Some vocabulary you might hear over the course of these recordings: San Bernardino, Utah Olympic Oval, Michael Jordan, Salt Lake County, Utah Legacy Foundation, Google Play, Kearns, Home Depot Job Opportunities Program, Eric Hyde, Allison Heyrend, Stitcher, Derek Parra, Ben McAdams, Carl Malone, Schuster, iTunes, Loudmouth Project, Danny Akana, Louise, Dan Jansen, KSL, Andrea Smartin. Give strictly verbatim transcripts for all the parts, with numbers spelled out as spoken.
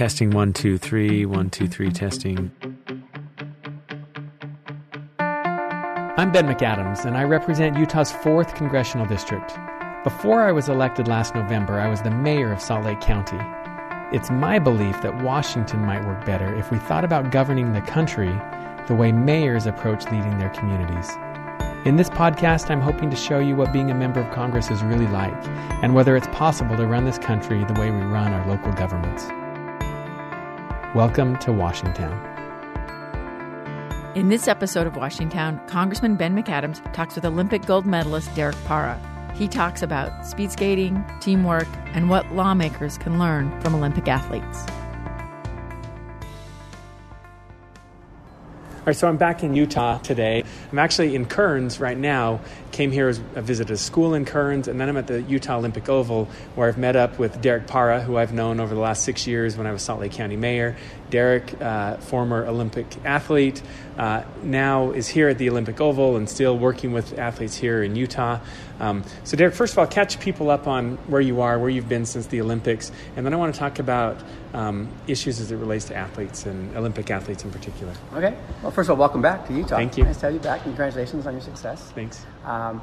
Testing one, two, three, one, two, three, testing. I'm Ben McAdams, and I represent Utah's fourth Congressional District. Before I was elected last November, I was the mayor of Salt Lake County. It's my belief that Washington might work better if we thought about governing the country the way mayors approach leading their communities. In this podcast, I'm hoping to show you what being a member of Congress is really like, and whether it's possible to run this country the way we run our local governments. Welcome to Washington. In this episode of Washington, Congressman Ben McAdams talks with Olympic gold medalist Derek Parra. He talks about speed skating, teamwork, and what lawmakers can learn from Olympic athletes. All right, so I'm back in Utah today. I'm actually in Kearns right now. Came here as I visited a school in Kearns, and then I'm at the Utah Olympic Oval, where I've met up with Derek Parra, who I've known over the last six years when I was Salt Lake County mayor. Derek, uh, former Olympic athlete, uh, now is here at the Olympic Oval and still working with athletes here in Utah. Um, so Derek, first of all, catch people up on where you are, where you've been since the Olympics, and then I want to talk about um, issues as it relates to athletes and Olympic athletes in particular. Okay. Well, first of all, welcome back to Utah. Thank you. Nice to have you back. Congratulations on your success. Thanks. Um,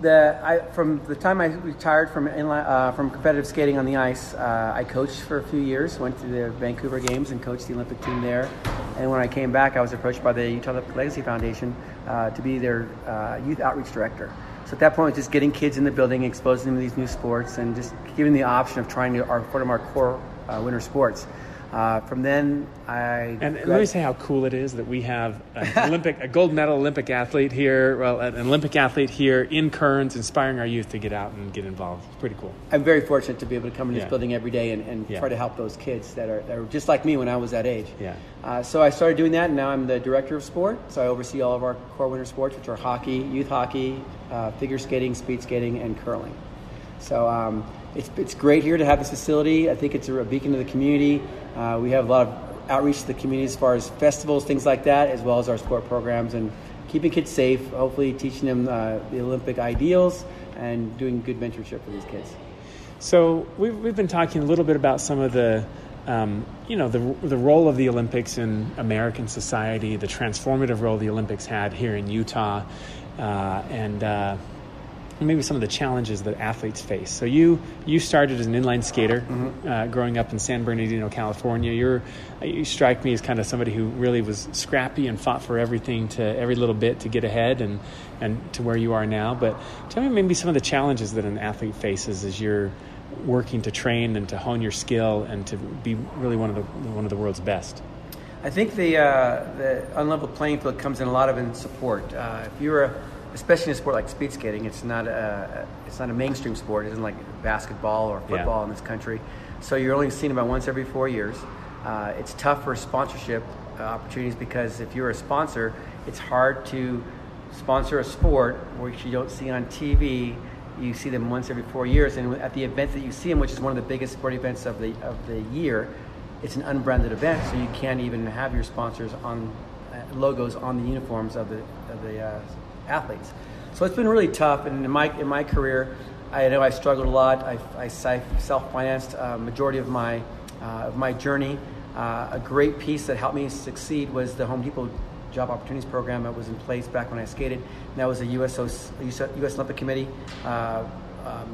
the I, from the time I retired from inline, uh, from competitive skating on the ice, uh, I coached for a few years. Went to the Vancouver Games and coached the Olympic team there. And when I came back, I was approached by the Utah Legacy Foundation uh, to be their uh, youth outreach director. So at that point, just getting kids in the building, exposing them to these new sports, and just giving the option of trying to our, one of our core uh, winter sports. Uh, from then, I... And let me say how cool it is that we have an Olympic, a gold medal Olympic athlete here, well, an Olympic athlete here in Kearns, inspiring our youth to get out and get involved. Pretty cool. I'm very fortunate to be able to come in this yeah. building every day and, and yeah. try to help those kids that are, that are just like me when I was that age. Yeah. Uh, so I started doing that, and now I'm the director of sport. So I oversee all of our core winter sports, which are hockey, youth hockey, uh, figure skating, speed skating, and curling. So... Um, It's it's great here to have this facility. I think it's a beacon to the community. Uh, we have a lot of outreach to the community as far as festivals, things like that, as well as our sport programs and keeping kids safe, hopefully teaching them uh, the Olympic ideals and doing good mentorship for these kids. So we've, we've been talking a little bit about some of the Um, you know, the the role of the Olympics in American society, the transformative role the Olympics had here in Utah, uh, and uh maybe some of the challenges that athletes face. So you you started as an inline skater, mm-hmm. uh, growing up in San Bernardino, California. You're you strike me as kind of somebody who really was scrappy and fought for everything to every little bit to get ahead and, and to where you are now. But tell me maybe some of the challenges that an athlete faces as you're working to train and to hone your skill and to be really one of the one of the world's best. I think the uh, the unlevel playing field comes in a lot of in support. Uh, if you're a Especially in a sport like speed skating, it's not a it's not a mainstream sport. It isn't like basketball or football yeah. in this country. So you're only seen about once every four years. Uh, it's tough for sponsorship uh, opportunities because if you're a sponsor, it's hard to sponsor a sport which you don't see on T V. You see them once every four years, and at the event that you see them, which is one of the biggest sport events of the of the year, it's an unbranded event, so you can't even have your sponsors on uh, logos on the uniforms of the of the. Uh, athletes. So it's been really tough, and in my in my career, I know I struggled a lot. I, I self-financed a majority of my uh, of my journey. Uh, a great piece that helped me succeed was the Home Depot Job Opportunities Program that was in place back when I skated, and that was a U S O, U S Olympic Committee uh, um,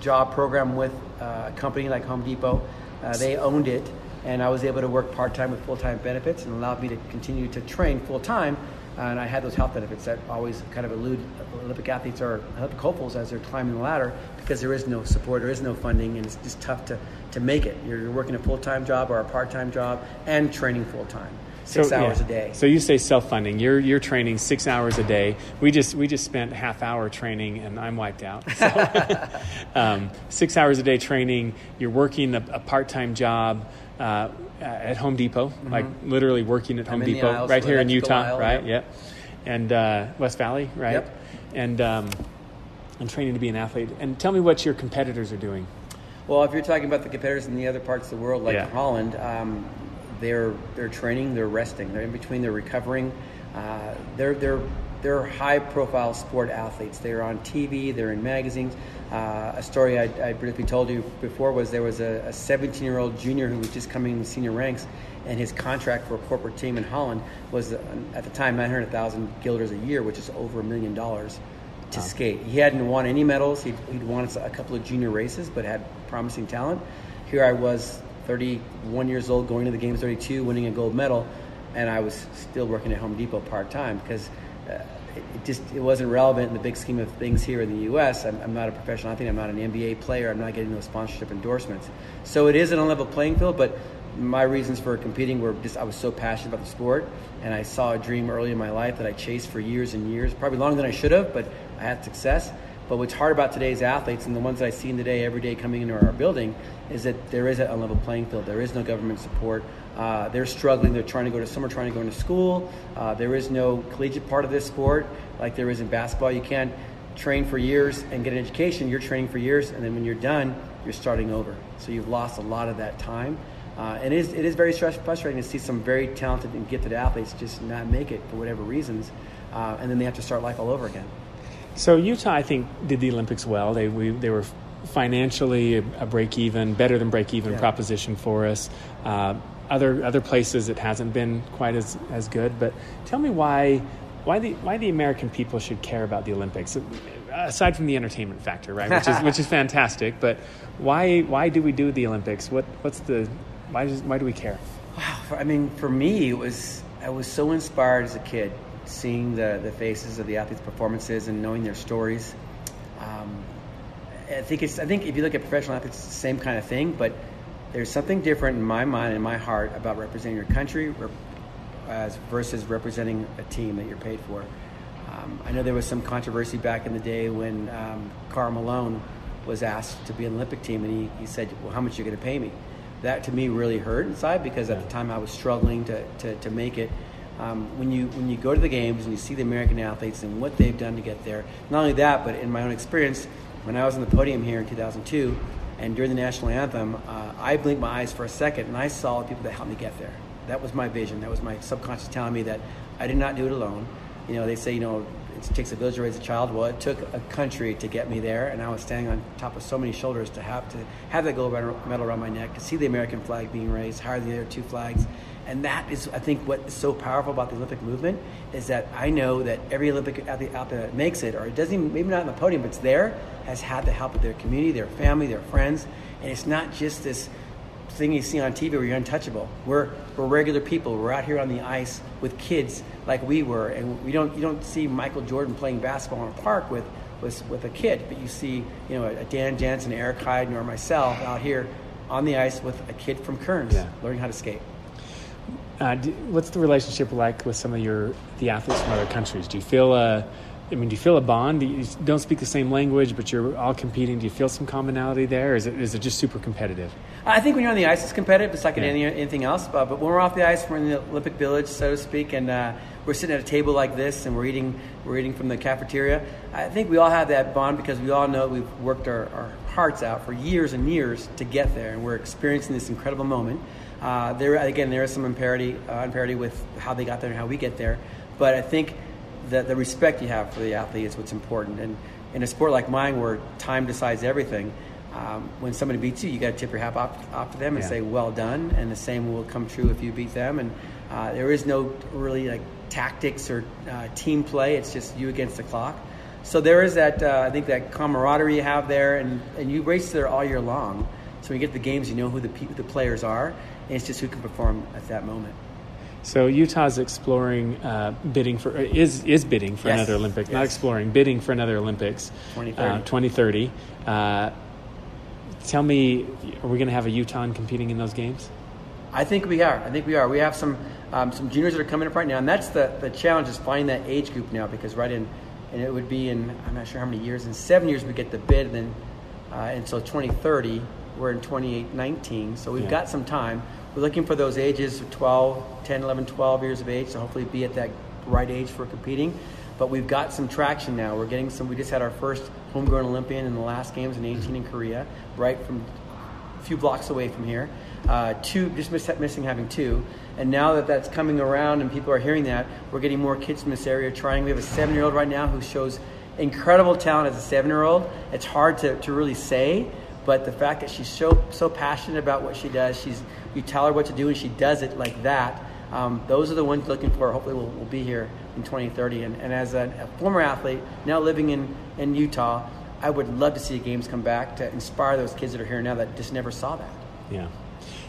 job program with a company like Home Depot. Uh, they owned it, and I was able to work part-time with full-time benefits and allowed me to continue to train full-time. Uh, and I had those health benefits that always kind of elude Olympic athletes or Olympic hopefuls as they're climbing the ladder because there is no support, there is no funding, and it's just tough to, to make it. You're, you're working a full-time job or a part-time job and training full-time, six so, hours yeah. a day. So you say self-funding. You're you're training six hours a day. We just we just spent half hour training, and I'm wiped out. So, um, six hours a day training. You're working a, a part-time job. Uh, at Home Depot, mm-hmm. like literally working at I'm Home Depot aisles, right here in Utah, aisle, right? Yep. yep. And uh, West Valley, right? Yep. And um, I'm training to be an athlete. And tell me what your competitors are doing. Well, if you're talking about the competitors in the other parts of the world, like yeah. Holland, um, they're they're training, they're resting, they're in between, they're recovering. Uh, they're they're they're high-profile sport athletes. They're on T V, they're in magazines. Uh, a story I, I briefly told you before was there was a seventeen-year-old junior who was just coming in the senior ranks, and his contract for a corporate team in Holland was, at the time, nine hundred thousand guilders a year, which is over a million dollars to wow. skate. He hadn't won any medals. He'd, he'd won a couple of junior races, but had promising talent. Here I was, thirty-one years old, going to the Games thirty-two, winning a gold medal, and I was still working at Home Depot part-time because uh, it just it wasn't relevant in the big scheme of things here in the U S. I'm, I'm not a professional athlete. I'm not an N B A player. I'm not getting those sponsorship endorsements. So it is an unlevel playing field, but my reasons for competing were just I was so passionate about the sport, and I saw a dream early in my life that I chased for years and years, probably longer than I should have, but I had success. But what's hard about today's athletes and the ones that I've seen today every day coming into our building is that there is an unlevel playing field. There is no government support. Uh, they're struggling. They're trying to go to summer, trying to go into school. Uh, there is no collegiate part of this sport like there is in basketball. You can't train for years and get an education. You're training for years, and then when you're done, you're starting over. So you've lost a lot of that time. Uh, and it is, it is very frustrating to see some very talented and gifted athletes just not make it for whatever reasons, uh, and then they have to start life all over again. So Utah, I think, did the Olympics well. They we, they were financially a break-even, better than break-even yeah. proposition for us. Uh, other other places, it hasn't been quite as, as good. But tell me why why the why the American people should care about the Olympics, aside from the entertainment factor, right? Which is which is fantastic. But why why do we do the Olympics? What what's the why does, why do we care? Wow, I mean, for me, it was I was so inspired as a kid. Seeing the, the faces of the athletes' performances and knowing their stories, um, I think it's I think if you look at professional athletes, it's the same kind of thing. But there's something different in my mind and my heart about representing your country rep- as versus representing a team that you're paid for. Um, I know there was some controversy back in the day when um, Carl Malone was asked to be an Olympic team, and he, he said, "Well, how much are you going to pay me?" That to me really hurt inside because at the time I was struggling to to, to make it. Um, when you when you go to the games and you see the American athletes and what they've done to get there, not only that, but in my own experience, when I was on the podium here in two thousand two and during the national anthem, uh, I blinked my eyes for a second and I saw the people that helped me get there. That was my vision. That was my subconscious telling me that I did not do it alone. You know, they say, you know, it takes a village to raise a child. Well, it took a country to get me there, and I was standing on top of so many shoulders to have to have that gold medal around my neck, to see the American flag being raised higher than the other two flags. And that is, I think, what is so powerful about the Olympic movement is that I know that every Olympic athlete out there that makes it, or it doesn't even, maybe not on the podium, but it's there, has had the help of their community, their family, their friends. And it's not just this thing you see on T V where you're untouchable. We're we're regular people. We're out here on the ice with kids like we were, and we don't you don't see Michael Jordan playing basketball in a park with with, with a kid, but you see you know a Dan Jansen, Eric Hyde, nor myself out here on the ice with a kid from Kearns yeah. learning how to skate. Uh, do, what's the relationship like with some of your the athletes from other countries? Do you feel a, I mean, do you feel a bond? Do you don't speak the same language, but you're all competing. Do you feel some commonality there? Or is it is it just super competitive? I think when you're on the ice, it's competitive. It's like yeah. any, anything else. But, but when we're off the ice, we're in the Olympic Village, so to speak, and uh, we're sitting at a table like this, and we're eating we're eating from the cafeteria. I think we all have that bond because we all know we've worked our, our hearts out for years and years to get there, and we're experiencing this incredible moment. Uh, there again, there is some unparity, uh, unparity with how they got there and how we get there, but I think the the respect you have for the athlete is what's important. And in a sport like mine, where time decides everything, um, when somebody beats you, you got to tip your hat off, off to them and yeah. say well done. And the same will come true if you beat them. And uh, there is no really like tactics or uh, team play. It's just you against the clock. So there is that uh, I think that camaraderie you have there, and, and you race there all year long. So when you get to the games, you know who the who the players are. It's just who can perform at that moment. So Utah's exploring uh, bidding for is is bidding for yes. another Olympics, yes. not exploring bidding for another Olympics. twenty thirty Uh, uh, tell me, are we going to have a Utahn competing in those games? I think we are. I think we are. We have some um, some juniors that are coming up right now, and that's the the challenge is finding that age group now because right in and it would be in I'm not sure how many years in seven years we get the bid, and then uh, and so twenty thirty We're in twenty-eight nineteen so we've yeah. got some time. We're looking for those ages of twelve, ten, eleven, twelve years of age to hopefully be at that right age for competing. But we've got some traction now. We're getting some. We just had our first homegrown Olympian in the last games in eighteen in Korea, right from a few blocks away from here. Uh, two, just miss, missing having two. And now that that's coming around and people are hearing that, we're getting more kids from this area trying. We have a seven-year-old right now who shows incredible talent as a seven-year-old. It's hard to, to really say, but the fact that she's so so passionate about what she does, she's you tell her what to do and she does it like that. Um, those are the ones looking for. Hopefully, we'll, we'll be here in twenty thirty. And, and as a, a former athlete, now living in, in Utah, I would love to see games come back to inspire those kids that are here now that just never saw that. Yeah.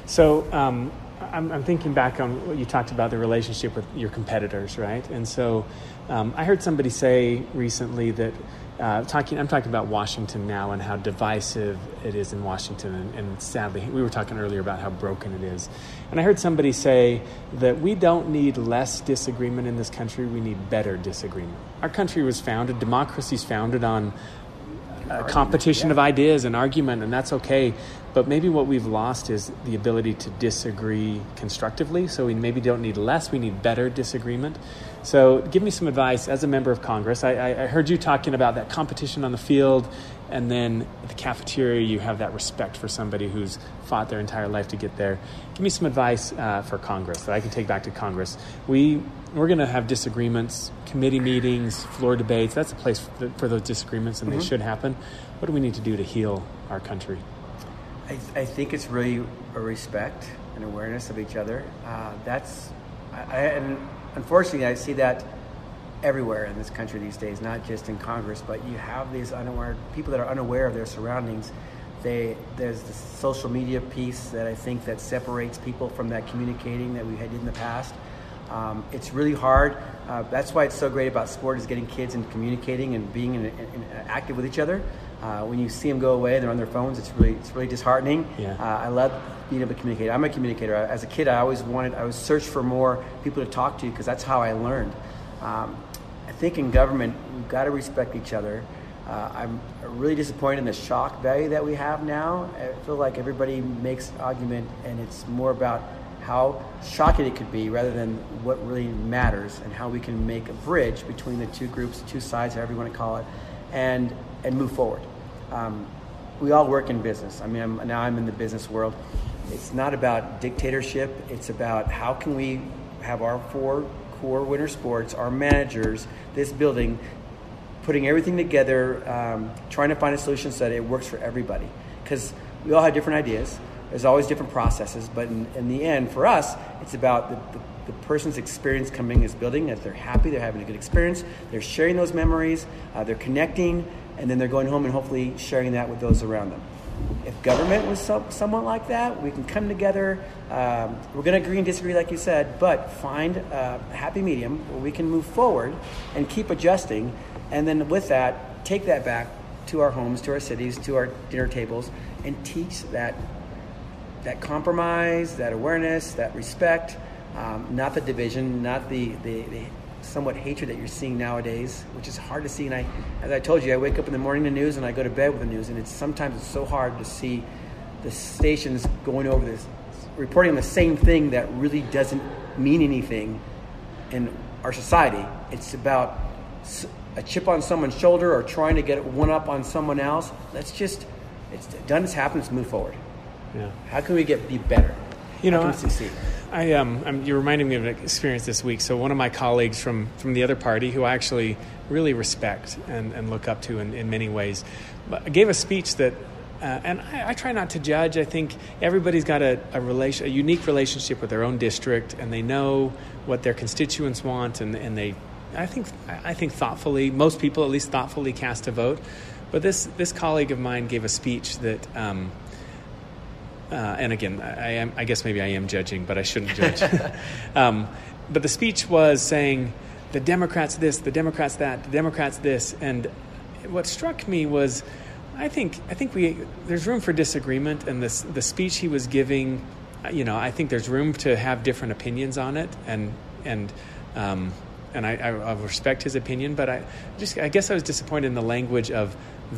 So um, I'm, I'm thinking back on what you talked about, the relationship with your competitors, right? And so um, I heard somebody say recently that uh, talking. I'm talking about Washington now and how divisive it is in Washington. And, and sadly, we were talking earlier about how broken it is. And I heard somebody say that we don't need less disagreement in this country. We need better disagreement. Our country was founded, democracy's founded on Uh, competition yeah. of ideas and argument, and that's okay. But maybe what we've lost is the ability to disagree constructively. So we maybe don't need less, we need better disagreement. So give me some advice as a member of Congress. I, I, I heard you talking about that competition on the field, and then at the cafeteria you have that respect for somebody who's fought their entire life to get there. Give me some advice uh, for Congress that I can take back to Congress. We We're going to have disagreements, committee meetings, floor debates. That's a place for, for those disagreements, and mm-hmm. they should happen. What do we need to do to heal our country? I, th- I think it's really a respect and awareness of each other. Uh, that's, I, I, and unfortunately, I see that everywhere in this country these days, not just in Congress. But you have these unaware people that are unaware of their surroundings. They, there's the social media piece that I think that separates people from that communicating that we had in the past. Um, it's really hard. Uh, that's why it's so great about sport is getting kids and communicating and being in, in, in active with each other. Uh, when you see them go away, they're on their phones. It's really, it's really disheartening. Yeah. Uh, I love being able to communicate. I'm a communicator. I, as a kid, I always wanted. I was searched for more people to talk to because that's how I learned. Um, I think in government, we've got to respect each other. Uh, I'm really disappointed in the shock value that we have now. I feel like everybody makes an argument, and it's more about how shocking it could be rather than what really matters and how we can make a bridge between the two groups, two sides, however you want to call it, and and move forward. Um, we all work in business. I mean, I'm, now I'm in the business world. It's not about dictatorship. It's about how can we have our four core winter sports, our managers, this building, putting everything together, um, trying to find a solution so that it works for everybody. Because we all have different ideas. There's always different processes, but in, in the end, for us, it's about the, the, the person's experience coming in this building, that they're happy, they're having a good experience, they're sharing those memories, uh, they're connecting, and then they're going home and hopefully sharing that with those around them. If government was so, somewhat like that, we can come together. Um, we're going to agree and disagree, like you said, but find a happy medium where we can move forward and keep adjusting, and then with that, take that back to our homes, to our cities, to our dinner tables, and teach that that compromise, that awareness, that respect, um, not the division, not the, the, the somewhat hatred that you're seeing nowadays, which is hard to see. And I, as I told you, I wake up in the morning to the news and I go to bed with the news. And it's sometimes it's so hard to see the stations going over this, reporting on the same thing that really doesn't mean anything in our society. It's about a chip on someone's shoulder or trying to get one up on someone else. Let's just, it's done, it's happened, let's move forward. Yeah. How can we get be better? You know, How can we succeed? I um, I'm, you're reminding me of an experience this week. So one of my colleagues from, from the other party, who I actually really respect and, and look up to in, in many ways, but gave a speech that, uh, and I, I try not to judge. I think everybody's got a a, relation, a unique relationship with their own district, and they know what their constituents want, and, and they, I think, I think thoughtfully, most people at least thoughtfully cast a vote. But this this colleague of mine gave a speech that. Um, Uh, and again, I, I, am, I guess maybe I am judging, but I shouldn't judge. um, but the speech was saying, the Democrats this, the Democrats that, the Democrats this. And what struck me was, I think I think we there's room for disagreement. And this, the speech he was giving, you know, I think there's room to have different opinions on it. And and um, and I, I, I respect his opinion, but I just I guess I was disappointed in the language of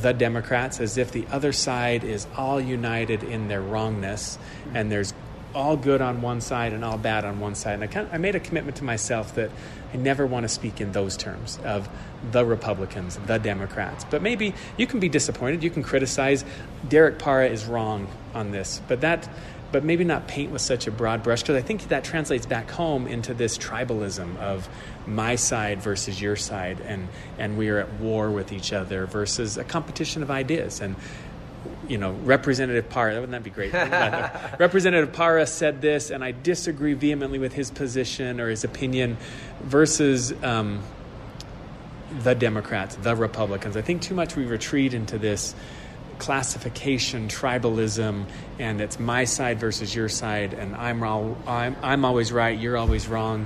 the Democrats, as if the other side is all united in their wrongness, and there's all good on one side and all bad on one side. And I, kind of, I made a commitment to myself that I never want to speak in those terms of the Republicans, the Democrats. But maybe you can be disappointed. You can criticize. Derek Parra is wrong on this. But that but maybe not paint with such a broad brush, because I think that translates back home into this tribalism of my side versus your side, and, and we are at war with each other versus a competition of ideas. And, you know, Representative Parra, wouldn't that be great? Representative Parra said this, and I disagree vehemently with his position or his opinion, versus um, the Democrats, the Republicans. I think too much we retreat into this classification, tribalism, and it's my side versus your side, and I'm all, I'm, I'm always right, you're always wrong.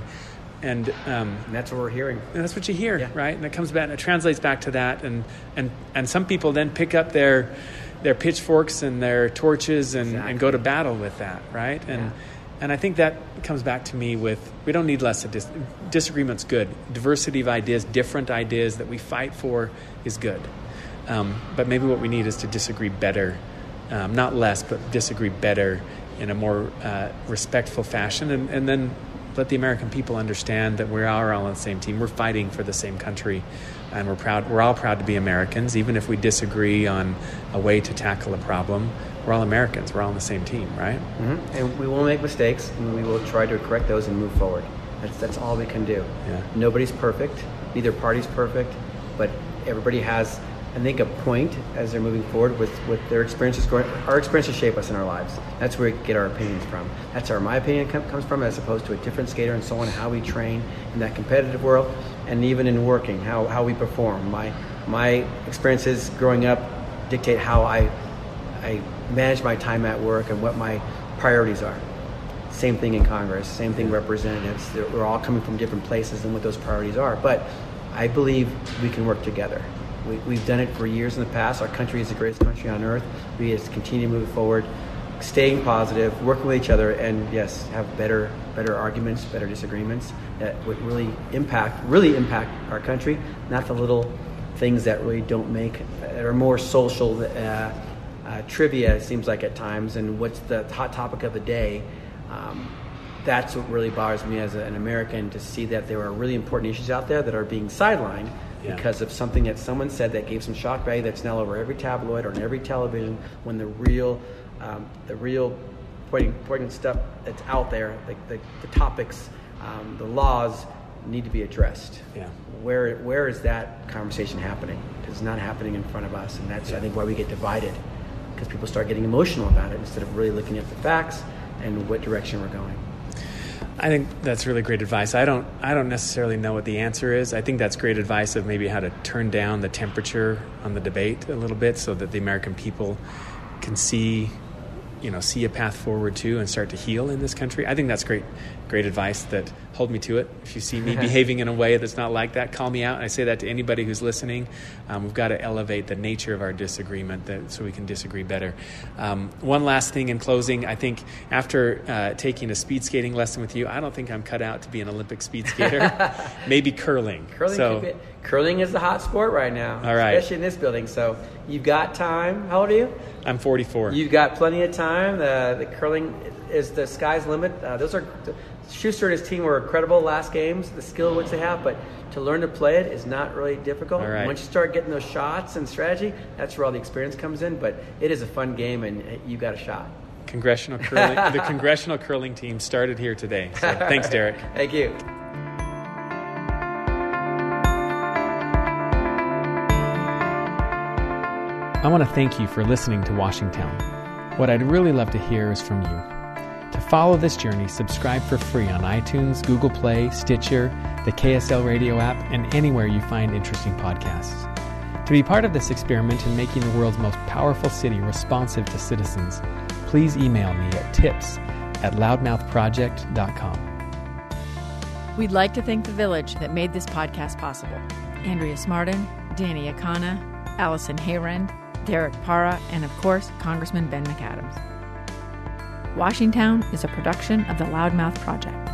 And, um, and that's what we're hearing. And that's what you hear, yeah. Right? And it comes back and it translates back to that. And, and, and some people then pick up their their pitchforks and their torches and, exactly. and go to battle with that, right? And yeah. and I think that comes back to me with, we don't need less of dis- disagreement's good. Diversity of ideas, different ideas that we fight for is good. Um, but maybe what we need is to disagree better, um, not less, but disagree better in a more uh, respectful fashion. And, and then let the American people understand that we are all on the same team. We're fighting for the same country, and we're proud. We're all proud to be Americans, even if we disagree on a way to tackle a problem. We're all Americans. We're all on the same team, right? Mm-hmm. And we will make mistakes, and we will try to correct those and move forward. That's that's all we can do. Yeah. Nobody's perfect. Neither party's perfect, but everybody has, I think, a point as they're moving forward with, with their experiences. Growing, our experiences shape us in our lives. That's where we get our opinions from. That's where my opinion com- comes from, as opposed to a different skater and so on, how we train in that competitive world, and even in working, how, how we perform. My my experiences growing up dictate how I I manage my time at work and what my priorities are. Same thing in Congress, same thing representatives. They're, we're all coming from different places and what those priorities are. But I believe we can work together. We, we've done it for years in the past. Our country is the greatest country on earth. We just continue to move forward, staying positive, working with each other, and yes, have better better arguments, better disagreements that would really impact really impact our country, not the little things that really don't make, that are more social uh, uh, trivia, it seems like at times, and what's the hot topic of the day. Um, that's what really bothers me as an American, to see that there are really important issues out there that are being sidelined. Yeah. Because of something that someone said that gave some shock value that's now over every tabloid or on every television, when the real, um, the real important stuff that's out there, like the, the topics, um, the laws, need to be addressed. Yeah. Where where is that conversation happening? Because it's not happening in front of us, and that's yeah. I think why we get divided, because people start getting emotional about it instead of really looking at the facts and what direction we're going. I think that's really great advice. I don't I don't necessarily know what the answer is. I think that's great advice of maybe how to turn down the temperature on the debate a little bit, so that the American people can see, you know, see a path forward too, and start to heal in this country. I think that's great great advice. That, hold me to it. If you see me behaving in a way that's not like that, call me out. And I say that to anybody who's listening. Um, we've got to elevate the nature of our disagreement, that, so we can disagree better. Um, one last thing in closing. I think after uh, taking a speed skating lesson with you, I don't think I'm cut out to be an Olympic speed skater. Maybe curling. Curling, so, could be, curling is the hot sport right now, all right. Especially in this building. So you've got time. How old are you? I'm forty-four. You've got plenty of time. The, the curling is the sky's limit. Uh, those are... Schuster and his team were incredible last games, the skill which they have, but to learn to play it is not really difficult. Right. Once you start getting those shots and strategy, that's where all the experience comes in, but it is a fun game, and you got a shot. Congressional curling, the Congressional Curling team started here today. So thanks, Derek. Thank you. I want to thank you for listening to Washington. What I'd really love to hear is from you. To follow this journey, subscribe for free on iTunes, Google Play, Stitcher, the K S L radio app, and anywhere you find interesting podcasts. To be part of this experiment in making the world's most powerful city responsive to citizens, please email me at tips at loudmouth project dot com. We'd like to thank the Village that made this podcast possible. Andrea Smartin, Danny Akana, Allison Heyrend, Derek Parra, and of course, Congressman Ben McAdams. Washington is a production of the Loudmouth Project.